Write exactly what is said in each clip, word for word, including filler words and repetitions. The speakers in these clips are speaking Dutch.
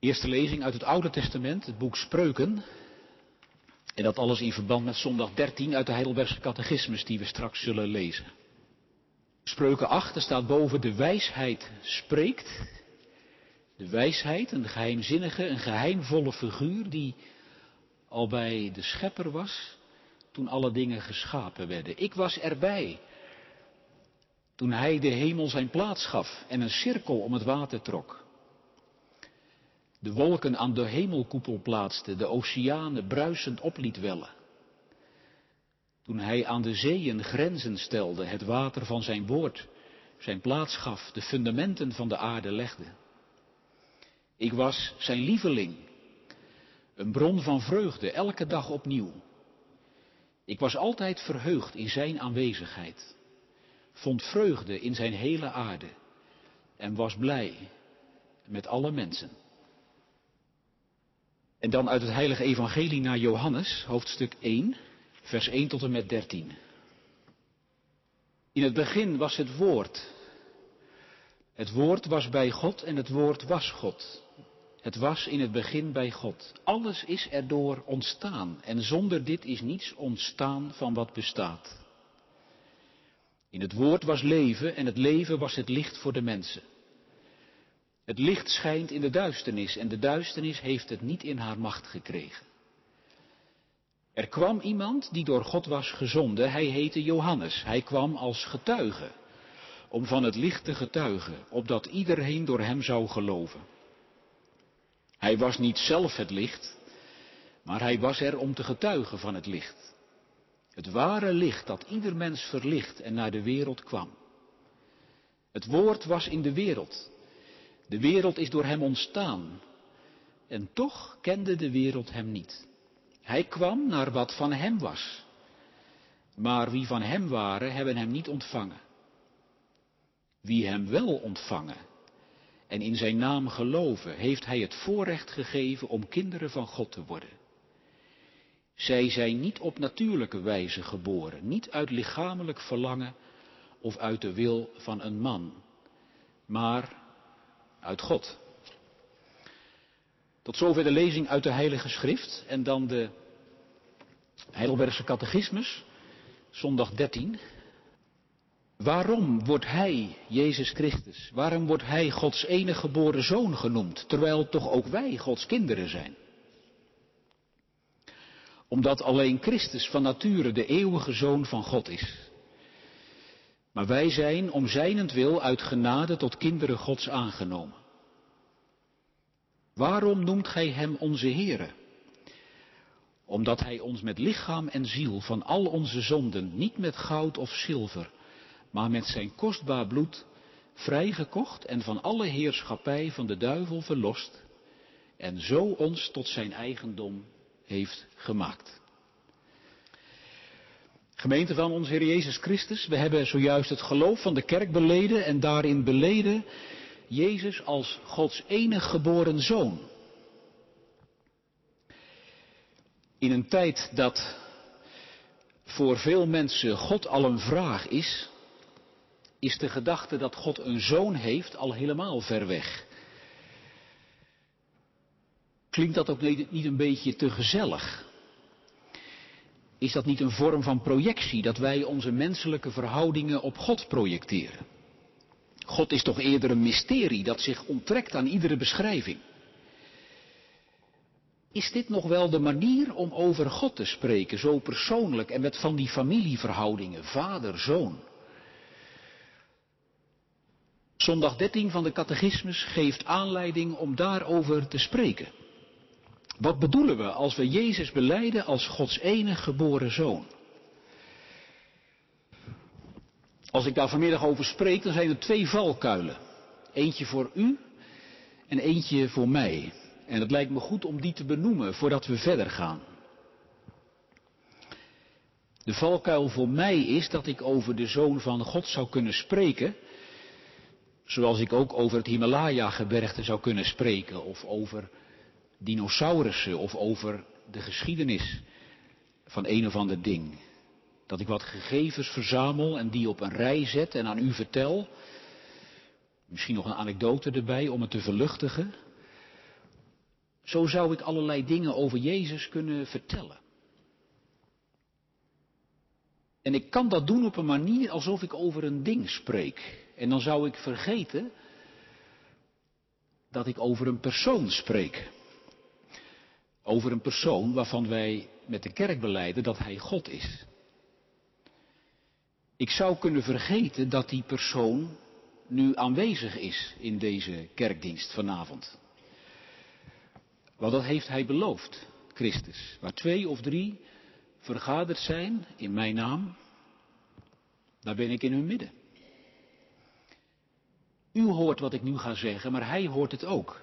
Eerste lezing uit het Oude Testament, het boek Spreuken. En dat alles in verband met zondag dertien uit de Heidelbergse catechismus die we straks zullen lezen. Spreuken acht, er staat boven: de wijsheid spreekt. De wijsheid, een geheimzinnige, een geheimvolle figuur die al bij de schepper was toen alle dingen geschapen werden. Ik was erbij toen hij de hemel zijn plaats gaf en een cirkel om het water trok. De wolken aan de hemelkoepel plaatste, de oceanen bruisend op liet wellen. Toen hij aan de zeeën grenzen stelde, het water van zijn woord zijn plaats gaf, de fundamenten van de aarde legde. Ik was zijn lieveling, een bron van vreugde, elke dag opnieuw. Ik was altijd verheugd in zijn aanwezigheid, vond vreugde in zijn hele aarde en was blij met alle mensen. En dan uit het heilige evangelie naar Johannes, hoofdstuk één, vers één tot en met dertien. In het begin was het woord. Het woord was bij God en het woord was God. Het was in het begin bij God. Alles is erdoor ontstaan en zonder dit is niets ontstaan van wat bestaat. In het woord was leven en het leven was het licht voor de mensen. Het licht schijnt in de duisternis en de duisternis heeft het niet in haar macht gekregen. Er kwam iemand die door God was gezonden, hij heette Johannes. Hij kwam als getuige, om van het licht te getuigen, opdat iedereen door hem zou geloven. Hij was niet zelf het licht, maar hij was er om te getuigen van het licht. Het ware licht dat ieder mens verlicht en naar de wereld kwam. Het woord was in de wereld. De wereld is door hem ontstaan en toch kende de wereld hem niet. Hij kwam naar wat van hem was, maar wie van hem waren, hebben hem niet ontvangen. Wie hem wel ontvangen en in zijn naam geloven, heeft hij het voorrecht gegeven om kinderen van God te worden. Zij zijn niet op natuurlijke wijze geboren, niet uit lichamelijk verlangen of uit de wil van een man, maar uit God. Tot zover de lezing uit de Heilige Schrift en dan de Heidelbergse catechismus, zondag dertien. Waarom wordt hij, Jezus Christus, waarom wordt hij Gods enige geboren zoon genoemd, terwijl toch ook wij Gods kinderen zijn? Omdat alleen Christus van nature de eeuwige zoon van God is. Maar wij zijn om zijnentwil uit genade tot kinderen Gods aangenomen. Waarom noemt gij hem onze Heere? Omdat hij ons met lichaam en ziel van al onze zonden, niet met goud of zilver, maar met zijn kostbaar bloed vrijgekocht en van alle heerschappij van de duivel verlost en zo ons tot zijn eigendom heeft gemaakt. Gemeente van onze Heer Jezus Christus, we hebben zojuist het geloof van de kerk beleden en daarin beleden Jezus als Gods enige geboren zoon. In een tijd dat voor veel mensen God al een vraag is, is de gedachte dat God een zoon heeft al helemaal ver weg. Klinkt dat ook niet een beetje te gezellig? Is dat niet een vorm van projectie, dat wij onze menselijke verhoudingen op God projecteren? God is toch eerder een mysterie dat zich onttrekt aan iedere beschrijving. Is dit nog wel de manier om over God te spreken, zo persoonlijk en met van die familieverhoudingen, vader, zoon? Zondag dertien van de catechismus geeft aanleiding om daarover te spreken. Wat bedoelen we als we Jezus belijden als Gods enige geboren zoon? Als ik daar vanmiddag over spreek, dan zijn er twee valkuilen. Eentje voor u en eentje voor mij. En het lijkt me goed om die te benoemen voordat we verder gaan. De valkuil voor mij is dat ik over de Zoon van God zou kunnen spreken, zoals ik ook over het Himalaya-gebergte zou kunnen spreken, of over dinosaurussen, of over de geschiedenis van een of ander ding. Dat ik wat gegevens verzamel en die op een rij zet en aan u vertel. Misschien nog een anekdote erbij om het te verluchtigen. Zo zou ik allerlei dingen over Jezus kunnen vertellen. En ik kan dat doen op een manier alsof ik over een ding spreek. En dan zou ik vergeten dat ik over een persoon spreek. Over een persoon waarvan wij met de kerk belijden dat hij God is. Ik zou kunnen vergeten dat die persoon nu aanwezig is in deze kerkdienst vanavond. Want dat heeft hij beloofd, Christus. Waar twee of drie vergaderd zijn in mijn naam, daar ben ik in hun midden. U hoort wat ik nu ga zeggen, maar hij hoort het ook.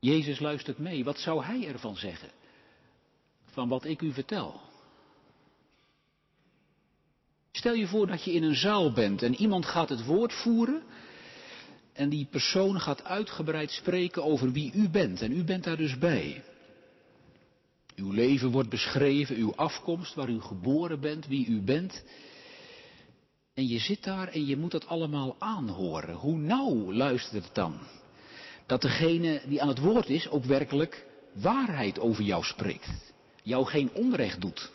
Jezus luistert mee. Wat zou hij ervan zeggen? Van wat ik u vertel. Stel je voor dat je in een zaal bent en iemand gaat het woord voeren en die persoon gaat uitgebreid spreken over wie u bent en u bent daar dus bij. Uw leven wordt beschreven, uw afkomst, waar u geboren bent, wie u bent. En je zit daar en je moet dat allemaal aanhoren. Hoe nauw luistert het dan? Dat degene die aan het woord is ook werkelijk waarheid over jou spreekt. Jou geen onrecht doet.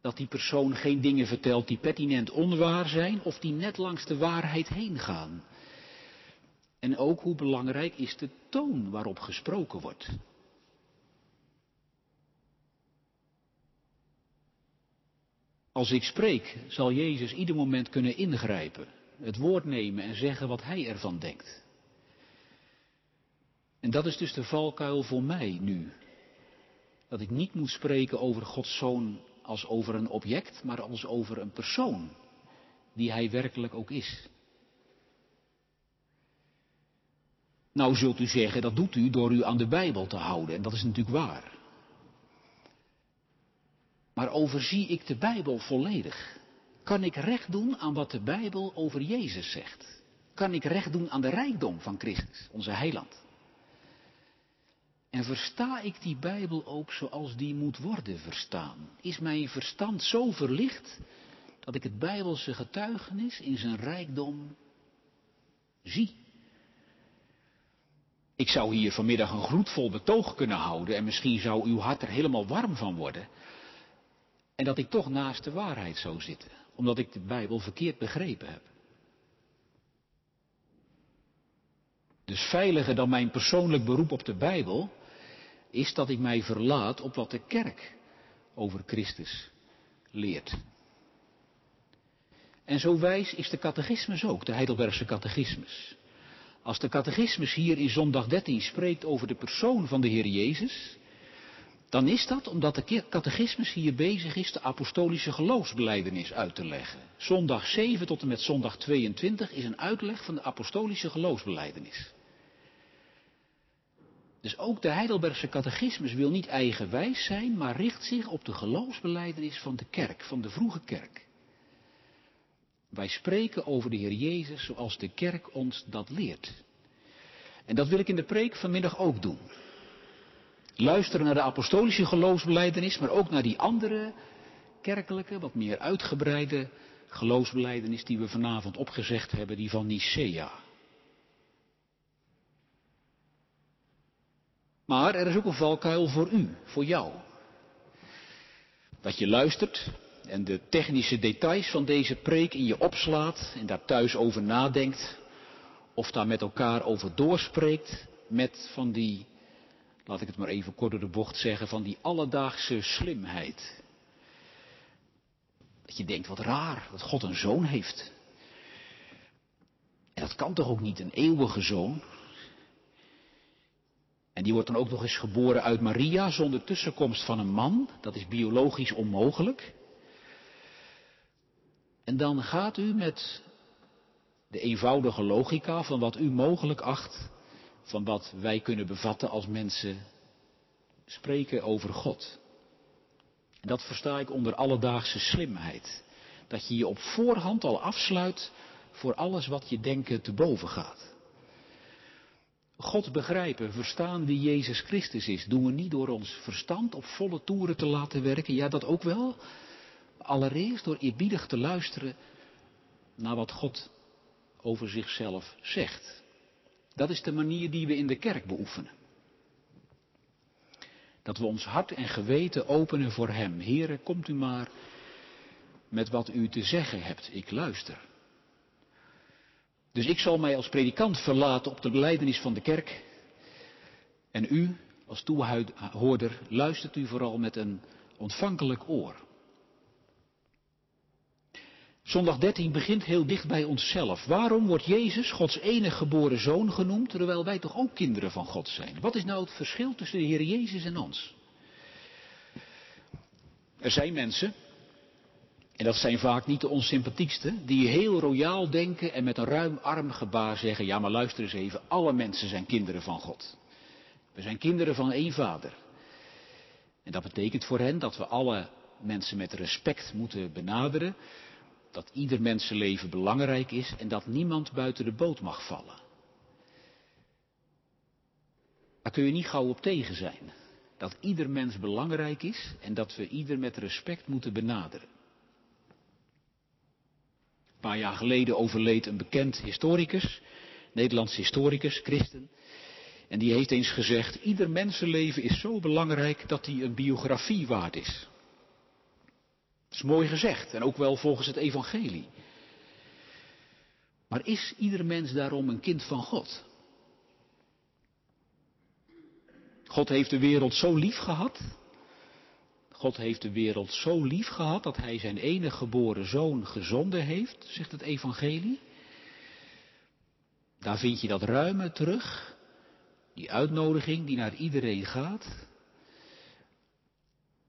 Dat die persoon geen dingen vertelt die pertinent onwaar zijn of die net langs de waarheid heen gaan. En ook hoe belangrijk is de toon waarop gesproken wordt. Als ik spreek, zal Jezus ieder moment kunnen ingrijpen, het woord nemen en zeggen wat hij ervan denkt. En dat is dus de valkuil voor mij nu. Dat ik niet moet spreken over Gods Zoon als over een object, maar als over een persoon, die hij werkelijk ook is. Nou zult u zeggen, dat doet u door u aan de Bijbel te houden, en dat is natuurlijk waar. Maar overzie ik de Bijbel volledig? Kan ik recht doen aan wat de Bijbel over Jezus zegt? Kan ik recht doen aan de rijkdom van Christus, onze heiland? En versta ik die Bijbel ook zoals die moet worden verstaan? Is mijn verstand zo verlicht dat ik het Bijbelse getuigenis in zijn rijkdom zie? Ik zou hier vanmiddag een gloedvol betoog kunnen houden en misschien zou uw hart er helemaal warm van worden. En dat ik toch naast de waarheid zou zitten, omdat ik de Bijbel verkeerd begrepen heb. Dus veiliger dan mijn persoonlijk beroep op de Bijbel is dat ik mij verlaat op wat de kerk over Christus leert. En zo wijs is de catechismus ook, de Heidelbergse catechismus. Als de catechismus hier in zondag dertien spreekt over de persoon van de Heer Jezus, dan is dat omdat de catechismus hier bezig is de apostolische geloofsbelijdenis uit te leggen. Zondag zeven tot en met zondag tweeëntwintig is een uitleg van de apostolische geloofsbelijdenis. Dus ook de Heidelbergse catechismus wil niet eigenwijs zijn, maar richt zich op de geloofsbelijdenis van de kerk, van de vroege kerk. Wij spreken over de Heer Jezus zoals de kerk ons dat leert. En dat wil ik in de preek vanmiddag ook doen. Luisteren naar de apostolische geloofsbelijdenis, maar ook naar die andere kerkelijke, wat meer uitgebreide geloofsbelijdenis die we vanavond opgezegd hebben, die van Nicaea. Maar er is ook een valkuil voor u, voor jou. Dat je luistert en de technische details van deze preek in je opslaat en daar thuis over nadenkt, of daar met elkaar over doorspreekt met van die... laat ik het maar even kort door de bocht zeggen, van die alledaagse slimheid. Dat je denkt, wat raar, dat God een zoon heeft. En dat kan toch ook niet, een eeuwige zoon? En die wordt dan ook nog eens geboren uit Maria, zonder tussenkomst van een man. Dat is biologisch onmogelijk. En dan gaat u met de eenvoudige logica van wat u mogelijk acht, van wat wij kunnen bevatten als mensen spreken over God. En dat versta ik onder alledaagse slimheid. Dat je je op voorhand al afsluit voor alles wat je denken te boven gaat. God begrijpen, verstaan wie Jezus Christus is, doen we niet door ons verstand op volle toeren te laten werken. Ja, dat ook wel. Allereerst door eerbiedig te luisteren naar wat God over zichzelf zegt. Dat is de manier die we in de kerk beoefenen. Dat we ons hart en geweten openen voor hem. Here, komt u maar met wat u te zeggen hebt. Ik luister. Dus ik zal mij als predikant verlaten op de belijdenis van de kerk. En u, als toehoorder, luistert u vooral met een ontvankelijk oor. Zondag dertien begint heel dicht bij onszelf. Waarom wordt Jezus, Gods enige geboren zoon, genoemd, terwijl wij toch ook kinderen van God zijn? Wat is nou het verschil tussen de Heer Jezus en ons? Er zijn mensen, en dat zijn vaak niet de onsympathiekste, die heel royaal denken en met een ruim armgebaar zeggen, ja maar luister eens even, alle mensen zijn kinderen van God. We zijn kinderen van één vader. En dat betekent voor hen dat we alle mensen met respect moeten benaderen. Dat ieder mensenleven belangrijk is en dat niemand buiten de boot mag vallen. Daar kun je niet gauw op tegen zijn. Dat ieder mens belangrijk is en dat we ieder met respect moeten benaderen. Een paar jaar geleden overleed een bekend historicus, Nederlands historicus, christen. En die heeft eens gezegd, ieder mensenleven is zo belangrijk dat die een biografie waard is. Dat is mooi gezegd en ook wel volgens het evangelie. Maar is ieder mens daarom een kind van God? God heeft de wereld zo lief gehad. God heeft de wereld zo lief gehad dat hij zijn enige geboren zoon gezonden heeft, zegt het evangelie. Daar vind je dat ruime terug, die uitnodiging die naar iedereen gaat.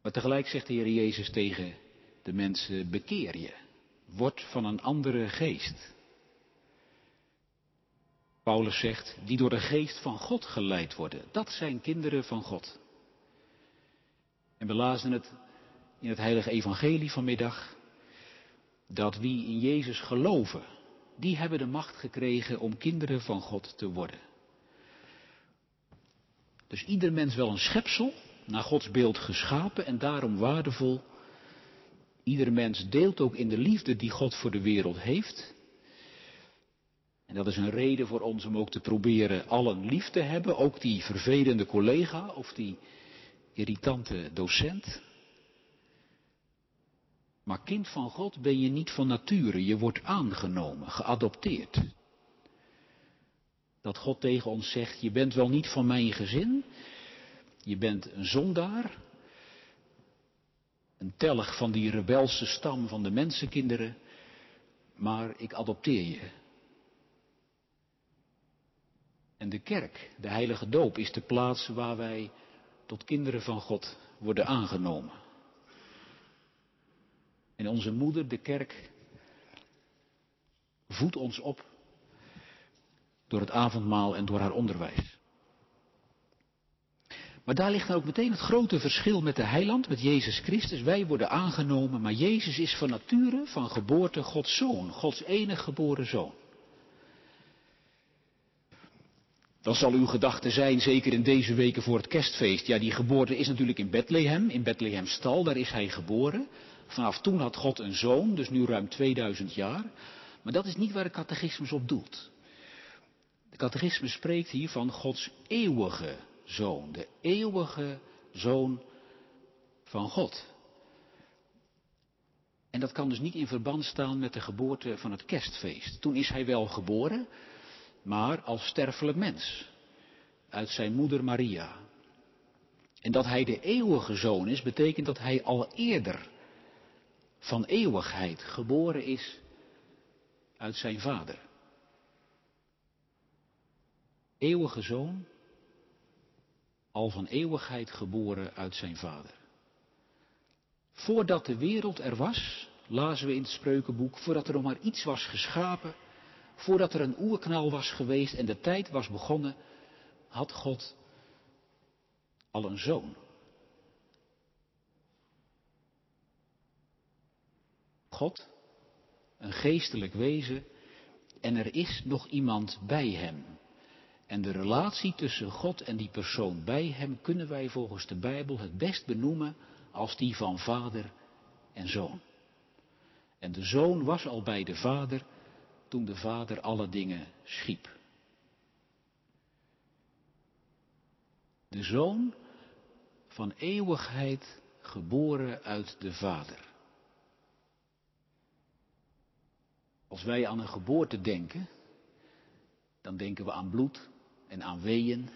Maar tegelijk zegt de Heer Jezus tegen de mensen, bekeer je, word van een andere geest. Paulus zegt, die door de geest van God geleid worden, dat zijn kinderen van God. En we lazen het in het heilige evangelie vanmiddag, dat wie in Jezus geloven, die hebben de macht gekregen om kinderen van God te worden. Dus ieder mens wel een schepsel, naar Gods beeld geschapen en daarom waardevol. Ieder mens deelt ook in de liefde die God voor de wereld heeft. En dat is een reden voor ons om ook te proberen allen lief te hebben. Ook die vervelende collega of die irritante docent. Maar kind van God ben je niet van nature. Je wordt aangenomen, geadopteerd. Dat God tegen ons zegt, je bent wel niet van mijn gezin. Je bent een zondaar. Een telg van die rebelse stam van de mensenkinderen, maar ik adopteer je. En de kerk, de heilige doop, is de plaats waar wij tot kinderen van God worden aangenomen. En onze moeder, de kerk, voedt ons op door het avondmaal en door haar onderwijs. Maar daar ligt nou ook meteen het grote verschil met de heiland, met Jezus Christus. Wij worden aangenomen, maar Jezus is van nature, van geboorte, Gods zoon. Gods enige geboren zoon. Dan zal uw gedachte zijn, zeker in deze weken voor het kerstfeest. Ja, die geboorte is natuurlijk in Bethlehem, in Bethlehemstal, daar is hij geboren. Vanaf toen had God een zoon, dus nu ruim tweeduizend jaar. Maar dat is niet waar de catechismus op doelt. De catechismus spreekt hier van Gods eeuwige Zoon, de eeuwige Zoon van God. En dat kan dus niet in verband staan met de geboorte van het kerstfeest. Toen is hij wel geboren, maar als sterfelijk mens, uit zijn moeder Maria. En dat hij de eeuwige Zoon is, betekent dat hij al eerder van eeuwigheid geboren is uit zijn vader. Eeuwige Zoon, al van eeuwigheid geboren uit zijn vader. Voordat de wereld er was, lazen we in het Spreukenboek, voordat er nog maar iets was geschapen, voordat er een oerknal was geweest en de tijd was begonnen, had God al een zoon. God, een geestelijk wezen, en er is nog iemand bij hem. En de relatie tussen God en die persoon bij hem kunnen wij volgens de Bijbel het best benoemen als die van vader en zoon. En de zoon was al bij de vader toen de vader alle dingen schiep. de Zoon van eeuwigheid geboren uit de Vader. Als wij aan een geboorte denken, dan denken we aan bloed en aan weeën.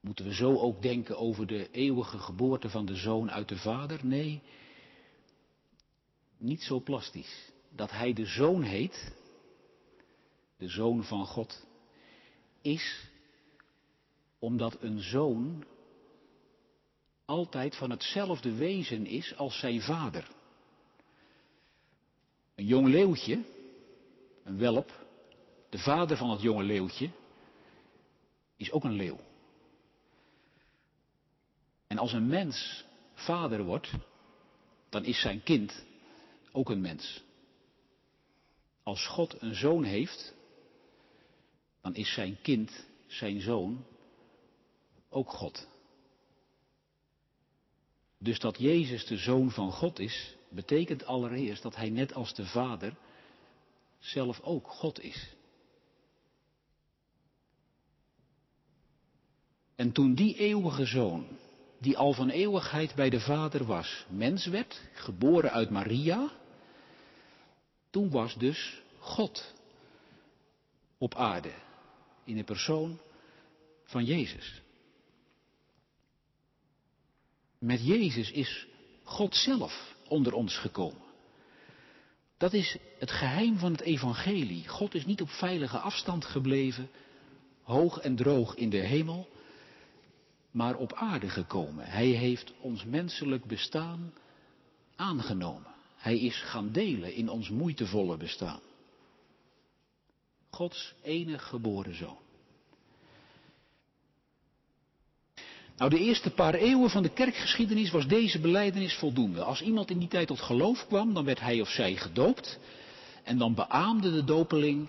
Moeten we zo ook denken over de eeuwige geboorte van de Zoon uit de Vader? Nee, niet zo plastisch. Dat hij de Zoon heet, de Zoon van God, is omdat een zoon altijd van hetzelfde wezen is als zijn vader. Een jong leeuwtje, een welp, de vader van het jonge leeuwtje, is ook een leeuw. En als een mens vader wordt, dan is zijn kind ook een mens. Als God een zoon heeft, dan is zijn kind, zijn zoon, ook God. Dus dat Jezus de Zoon van God is, betekent allereerst dat hij net als de Vader zelf ook God is. En toen die eeuwige Zoon, die al van eeuwigheid bij de Vader was, mens werd, geboren uit Maria, toen was dus God op aarde, in de persoon van Jezus. Met Jezus is God zelf onder ons gekomen. Dat is het geheim van het evangelie. God is niet op veilige afstand gebleven, hoog en droog in de hemel, maar op aarde gekomen. Hij heeft ons menselijk bestaan aangenomen. Hij is gaan delen in ons moeitevolle bestaan. Gods enige geboren Zoon. Nou, de eerste paar eeuwen van de kerkgeschiedenis was deze belijdenis voldoende. Als iemand in die tijd tot geloof kwam, dan werd hij of zij gedoopt. En dan beaamde de dopeling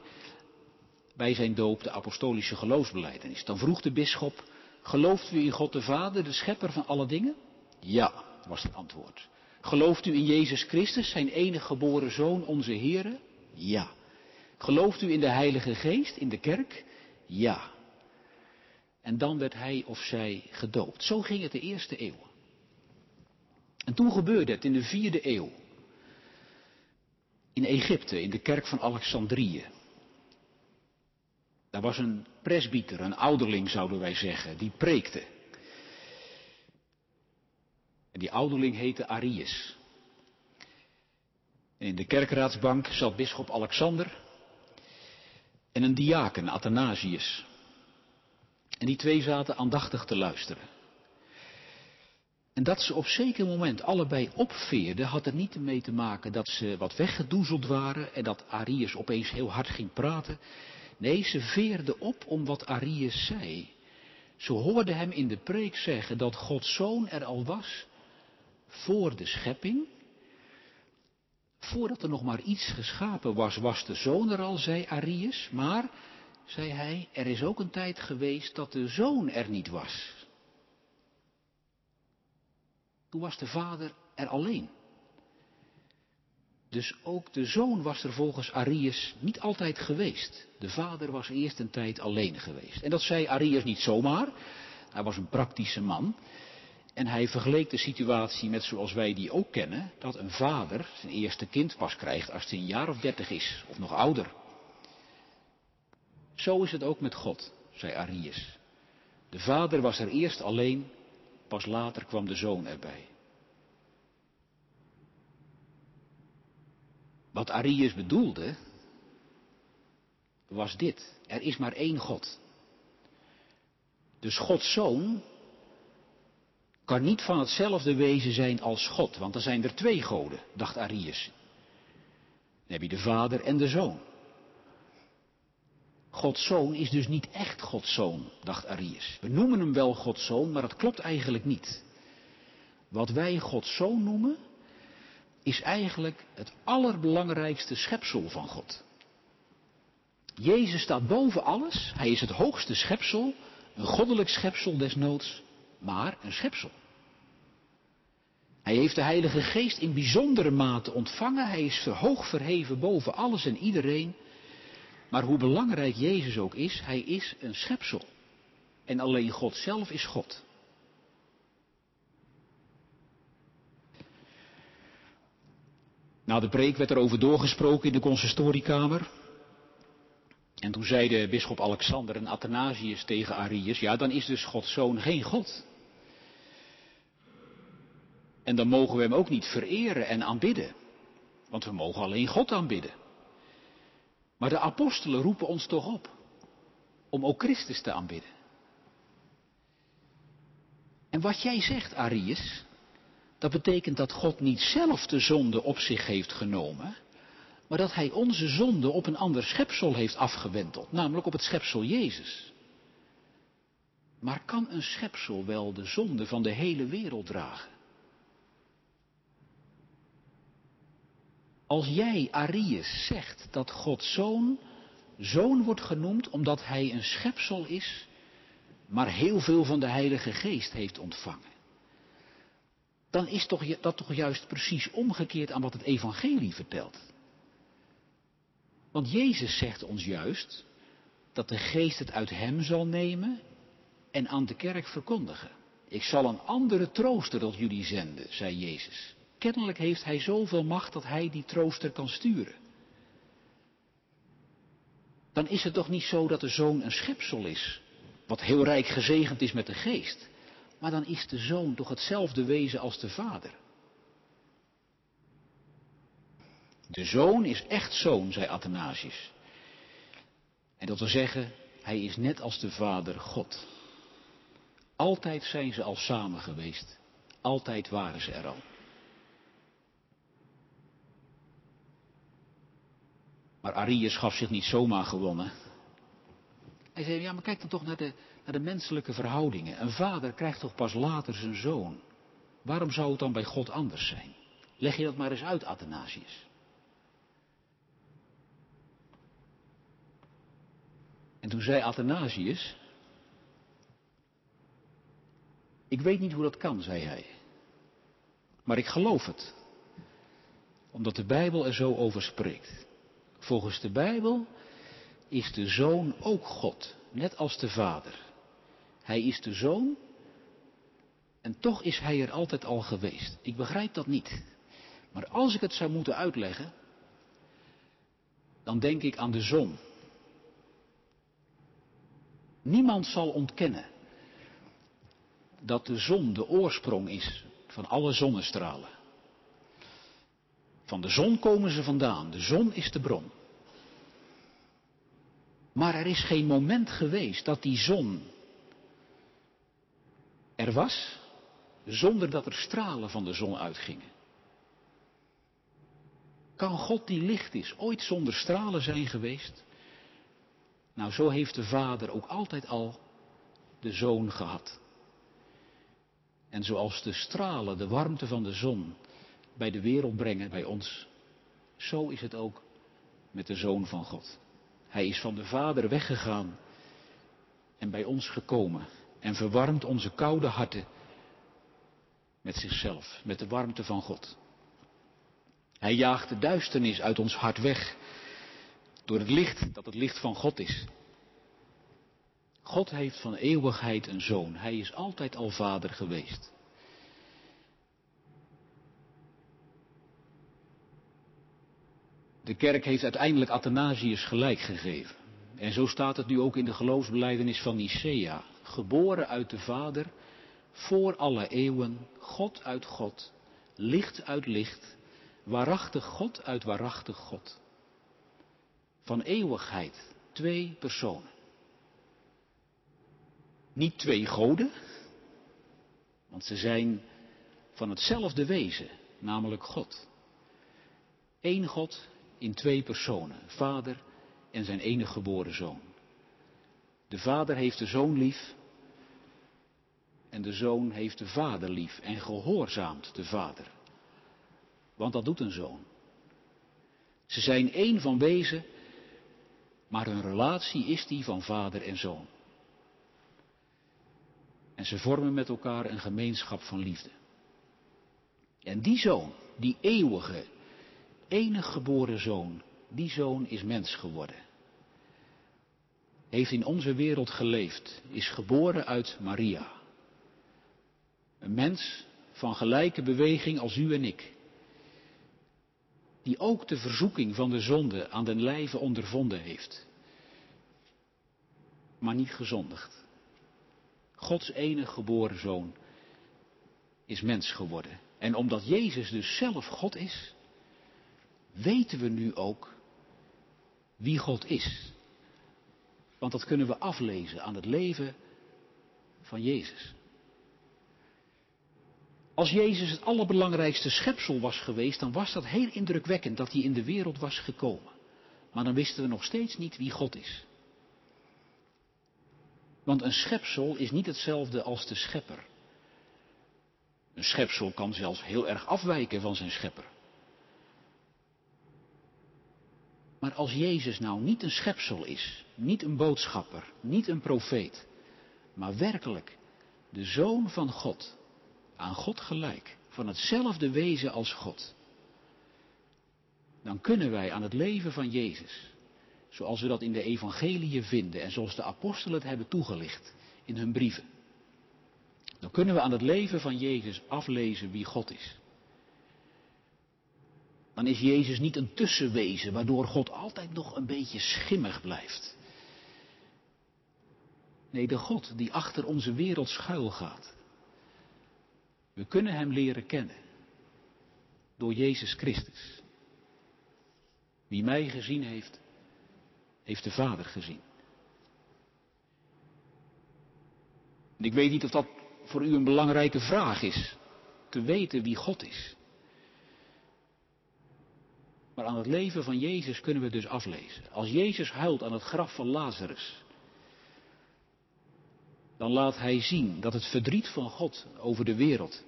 bij zijn doop de apostolische geloofsbelijdenis. Dan vroeg de bisschop, gelooft u in God de Vader, de schepper van alle dingen? Ja, was het antwoord. Gelooft u in Jezus Christus, zijn enige geboren Zoon, onze Heere? Ja. Gelooft u in de Heilige Geest, in de kerk? Ja. En dan werd hij of zij gedoopt. Zo ging het de eerste eeuw. En toen gebeurde het in de vierde eeuw. In Egypte, in de kerk van Alexandrië. Daar was een presbyter, een ouderling zouden wij zeggen, die preekte. En die ouderling heette Arius. En in de kerkraadsbank zat bisschop Alexander en een diaken, Athanasius. En die twee zaten aandachtig te luisteren. En dat ze op zeker moment allebei opveerden, had er niet mee te maken dat ze wat weggedoezeld waren en dat Arius opeens heel hard ging praten. Nee, ze veerden op om wat Arius zei. Ze hoorden hem in de preek zeggen dat Gods Zoon er al was voor de schepping. Voordat er nog maar iets geschapen was, was de Zoon er al, zei Arius, maar... zei hij, er is ook een tijd geweest dat de Zoon er niet was. Toen was de Vader er alleen. Dus ook de Zoon was er volgens Arius niet altijd geweest. De Vader was eerst een tijd alleen geweest. En dat zei Arius niet zomaar. Hij was een praktische man. En hij vergeleek de situatie met zoals wij die ook kennen. Dat een vader zijn eerste kind pas krijgt als hij een jaar of dertig is. Of nog ouder. Zo is het ook met God, zei Arius. De Vader was er eerst alleen, pas later kwam de Zoon erbij. Wat Arius bedoelde, was dit. Er is maar één God. Dus Gods Zoon kan niet van hetzelfde wezen zijn als God, want er zijn er twee goden, dacht Arius. Dan heb je de Vader en de Zoon. Gods Zoon is dus niet echt Gods Zoon, dacht Arius. We noemen hem wel Gods Zoon, maar dat klopt eigenlijk niet. Wat wij Gods Zoon noemen, is eigenlijk het allerbelangrijkste schepsel van God. Jezus staat boven alles, hij is het hoogste schepsel, een goddelijk schepsel desnoods, maar een schepsel. Hij heeft de Heilige Geest in bijzondere mate ontvangen, hij is hoog verheven boven alles en iedereen. Maar hoe belangrijk Jezus ook is, hij is een schepsel. En alleen God zelf is God. Na de preek werd er over doorgesproken in de consistoriekamer. En toen zeiden bisschop Alexander en Athanasius tegen Arius, ja, dan is dus Gods zoon geen God. En dan mogen we hem ook niet vereren en aanbidden. Want we mogen alleen God aanbidden. Maar de apostelen roepen ons toch op om ook Christus te aanbidden. En wat jij zegt, Arius, dat betekent dat God niet zelf de zonde op zich heeft genomen, maar dat hij onze zonde op een ander schepsel heeft afgewenteld, namelijk op het schepsel Jezus. Maar kan een schepsel wel de zonde van de hele wereld dragen? Als jij, Arius, zegt dat Gods zoon zoon wordt genoemd omdat hij een schepsel is, maar heel veel van de Heilige Geest heeft ontvangen, dan is toch dat toch juist precies omgekeerd aan wat het evangelie vertelt. Want Jezus zegt ons juist dat de Geest het uit hem zal nemen en aan de kerk verkondigen. Ik zal een andere trooster tot jullie zenden, zei Jezus. Kennelijk heeft hij zoveel macht dat hij die trooster kan sturen. Dan is het toch niet zo dat de zoon een schepsel is, wat heel rijk gezegend is met de Geest. Maar dan is de zoon toch hetzelfde wezen als de vader. De zoon is echt zoon, zei Athanasius. En dat wil zeggen, hij is net als de vader God. Altijd zijn ze al samen geweest. Altijd waren ze er al. Maar Arius gaf zich niet zomaar gewonnen. Hij zei, ja, maar kijk dan toch naar de, naar de menselijke verhoudingen. Een vader krijgt toch pas later zijn zoon. Waarom zou het dan bij God anders zijn? Leg je dat maar eens uit, Athanasius. En toen zei Athanasius, ik weet niet hoe dat kan, zei hij. Maar ik geloof het. Omdat de Bijbel er zo over spreekt. Volgens de Bijbel is de zoon ook God, net als de vader. Hij is de zoon en toch is hij er altijd al geweest. Ik begrijp dat niet. Maar als ik het zou moeten uitleggen, dan denk ik aan de zon. Niemand zal ontkennen dat de zon de oorsprong is van alle zonnestralen. Van de zon komen ze vandaan. De zon is de bron. Maar er is geen moment geweest dat die zon er was, zonder dat er stralen van de zon uitgingen. Kan God die licht is ooit zonder stralen zijn geweest? Nou, zo heeft de Vader ook altijd al de Zoon gehad. En zoals de stralen de warmte van de zon bij de wereld brengen, bij ons, zo is het ook met de Zoon van God. Hij is van de Vader weggegaan en bij ons gekomen en verwarmt onze koude harten met zichzelf, met de warmte van God. Hij jaagt de duisternis uit ons hart weg door het licht dat het licht van God is. God heeft van eeuwigheid een zoon. Hij is altijd al vader geweest. De kerk heeft uiteindelijk Athanasius gelijk gegeven. En zo staat het nu ook in de geloofsbelijdenis van Nicaea. Geboren uit de Vader, voor alle eeuwen, God uit God, licht uit licht, waarachtig God uit waarachtig God. Van eeuwigheid, twee personen. Niet twee goden, want ze zijn van hetzelfde wezen, namelijk God. Eén God in twee personen, Vader en zijn enige geboren Zoon. De Vader heeft de Zoon lief en de Zoon heeft de Vader lief en gehoorzaamt de Vader. Want dat doet een zoon. Ze zijn één van wezen, maar hun relatie is die van vader en zoon. En ze vormen met elkaar een gemeenschap van liefde. En die Zoon, die eeuwige, enige geboren Zoon, die Zoon is mens geworden. heeft in onze wereld geleefd, is geboren uit Maria. Een mens van gelijke beweging als u en ik, die ook de verzoeking van de zonde aan den lijve ondervonden heeft, maar niet gezondigd. Gods enige geboren zoon is mens geworden. En omdat Jezus dus zelf God is, weten we nu ook wie God is. Want dat kunnen we aflezen aan het leven van Jezus. Als Jezus het allerbelangrijkste schepsel was geweest, dan was dat heel indrukwekkend dat hij in de wereld was gekomen. Maar dan wisten we nog steeds niet wie God is. Want een schepsel is niet hetzelfde als de schepper. Een schepsel kan zelfs heel erg afwijken van zijn schepper. Maar als Jezus nou niet een schepsel is, niet een boodschapper, niet een profeet, maar werkelijk de Zoon van God, aan God gelijk, van hetzelfde wezen als God, dan kunnen wij aan het leven van Jezus, zoals we dat in de evangeliën vinden en zoals de apostelen het hebben toegelicht in hun brieven, dan kunnen we aan het leven van Jezus aflezen wie God is. Dan is Jezus niet een tussenwezen waardoor God altijd nog een beetje schimmig blijft. Nee, de God die achter onze wereld schuil gaat. We kunnen hem leren kennen door Jezus Christus. Wie mij gezien heeft, heeft de Vader gezien. En ik weet niet of dat voor u een belangrijke vraag is, te weten wie God is. Maar aan het leven van Jezus kunnen we dus aflezen. Als Jezus huilt aan het graf van Lazarus, dan laat hij zien dat het verdriet van God over de wereld,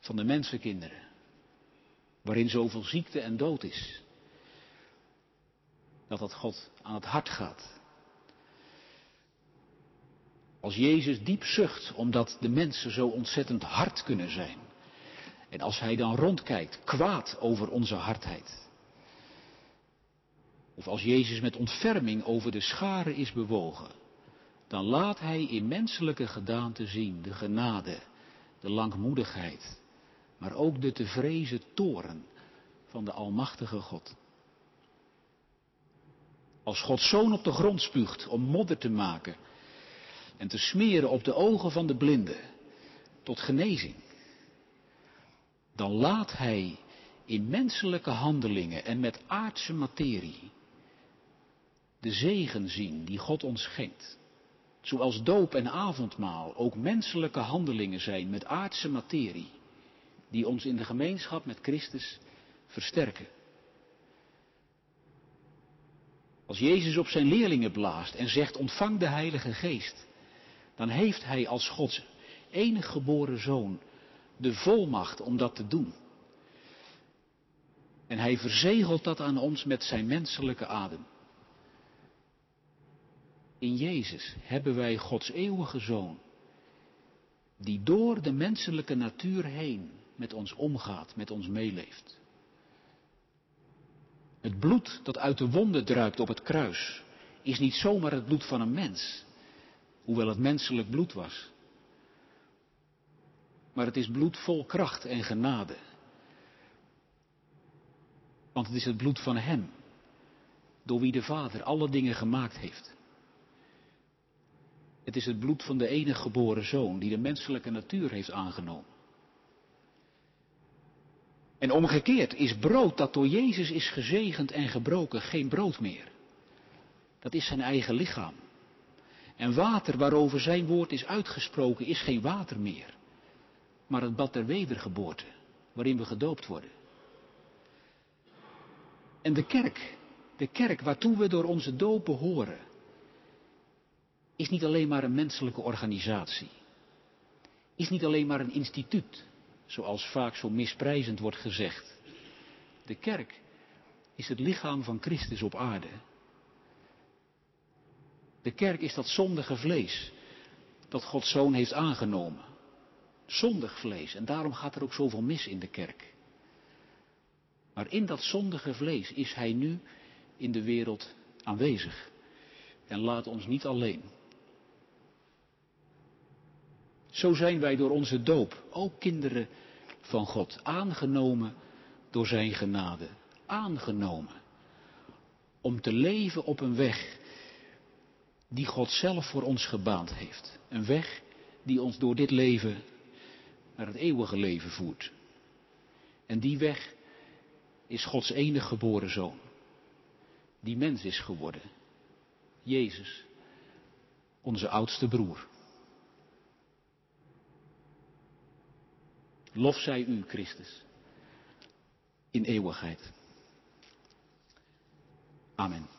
van de mensenkinderen, waarin zoveel ziekte en dood is, dat dat God aan het hart gaat. Als Jezus diep zucht omdat de mensen zo ontzettend hard kunnen zijn, en als hij dan rondkijkt, kwaad over onze hardheid. Of als Jezus met ontferming over de scharen is bewogen, dan laat hij in menselijke gedaante zien de genade, de langmoedigheid, maar ook de te vrezen toorn van de almachtige God. Als Gods Zoon op de grond spuugt om modder te maken en te smeren op de ogen van de blinden tot genezing, dan laat hij in menselijke handelingen en met aardse materie de zegen zien die God ons schenkt. Zoals doop en avondmaal ook menselijke handelingen zijn met aardse materie, die ons in de gemeenschap met Christus versterken. Als Jezus op zijn leerlingen blaast en zegt: ontvang de Heilige Geest, dan heeft hij als Gods enige geboren Zoon de volmacht om dat te doen. En hij verzegelt dat aan ons met zijn menselijke adem. In Jezus hebben wij Gods eeuwige Zoon, die door de menselijke natuur heen met ons omgaat, met ons meeleeft. Het bloed dat uit de wonden druipt op het kruis is niet zomaar het bloed van een mens, hoewel het menselijk bloed was. Maar het is bloed vol kracht en genade. Want het is het bloed van Hem, door wie de Vader alle dingen gemaakt heeft. Het is het bloed van de enige geboren Zoon, die de menselijke natuur heeft aangenomen. En omgekeerd is brood dat door Jezus is gezegend en gebroken geen brood meer. Dat is zijn eigen lichaam. En water waarover zijn woord is uitgesproken is geen water meer, maar het bad der wedergeboorte, waarin we gedoopt worden. En de kerk, de kerk waartoe we door onze doop behoren, is niet alleen maar een menselijke organisatie. Is niet alleen maar een instituut, zoals vaak zo misprijzend wordt gezegd. De kerk is het lichaam van Christus op aarde. De kerk is dat zondige vlees dat Gods Zoon heeft aangenomen. Zondig vlees, en daarom gaat er ook zoveel mis in de kerk. Maar in dat zondige vlees is hij nu in de wereld aanwezig. en laat ons niet alleen. Zo zijn wij door onze doop, ook kinderen van God, aangenomen door zijn genade. Aangenomen om te leven op een weg die God zelf voor ons gebaand heeft. Een weg die ons door dit leven naar het eeuwige leven voert. En die weg is Gods enige geboren zoon, die mens is geworden. Jezus, onze oudste broer. Lof zij u, Christus, in eeuwigheid. Amen.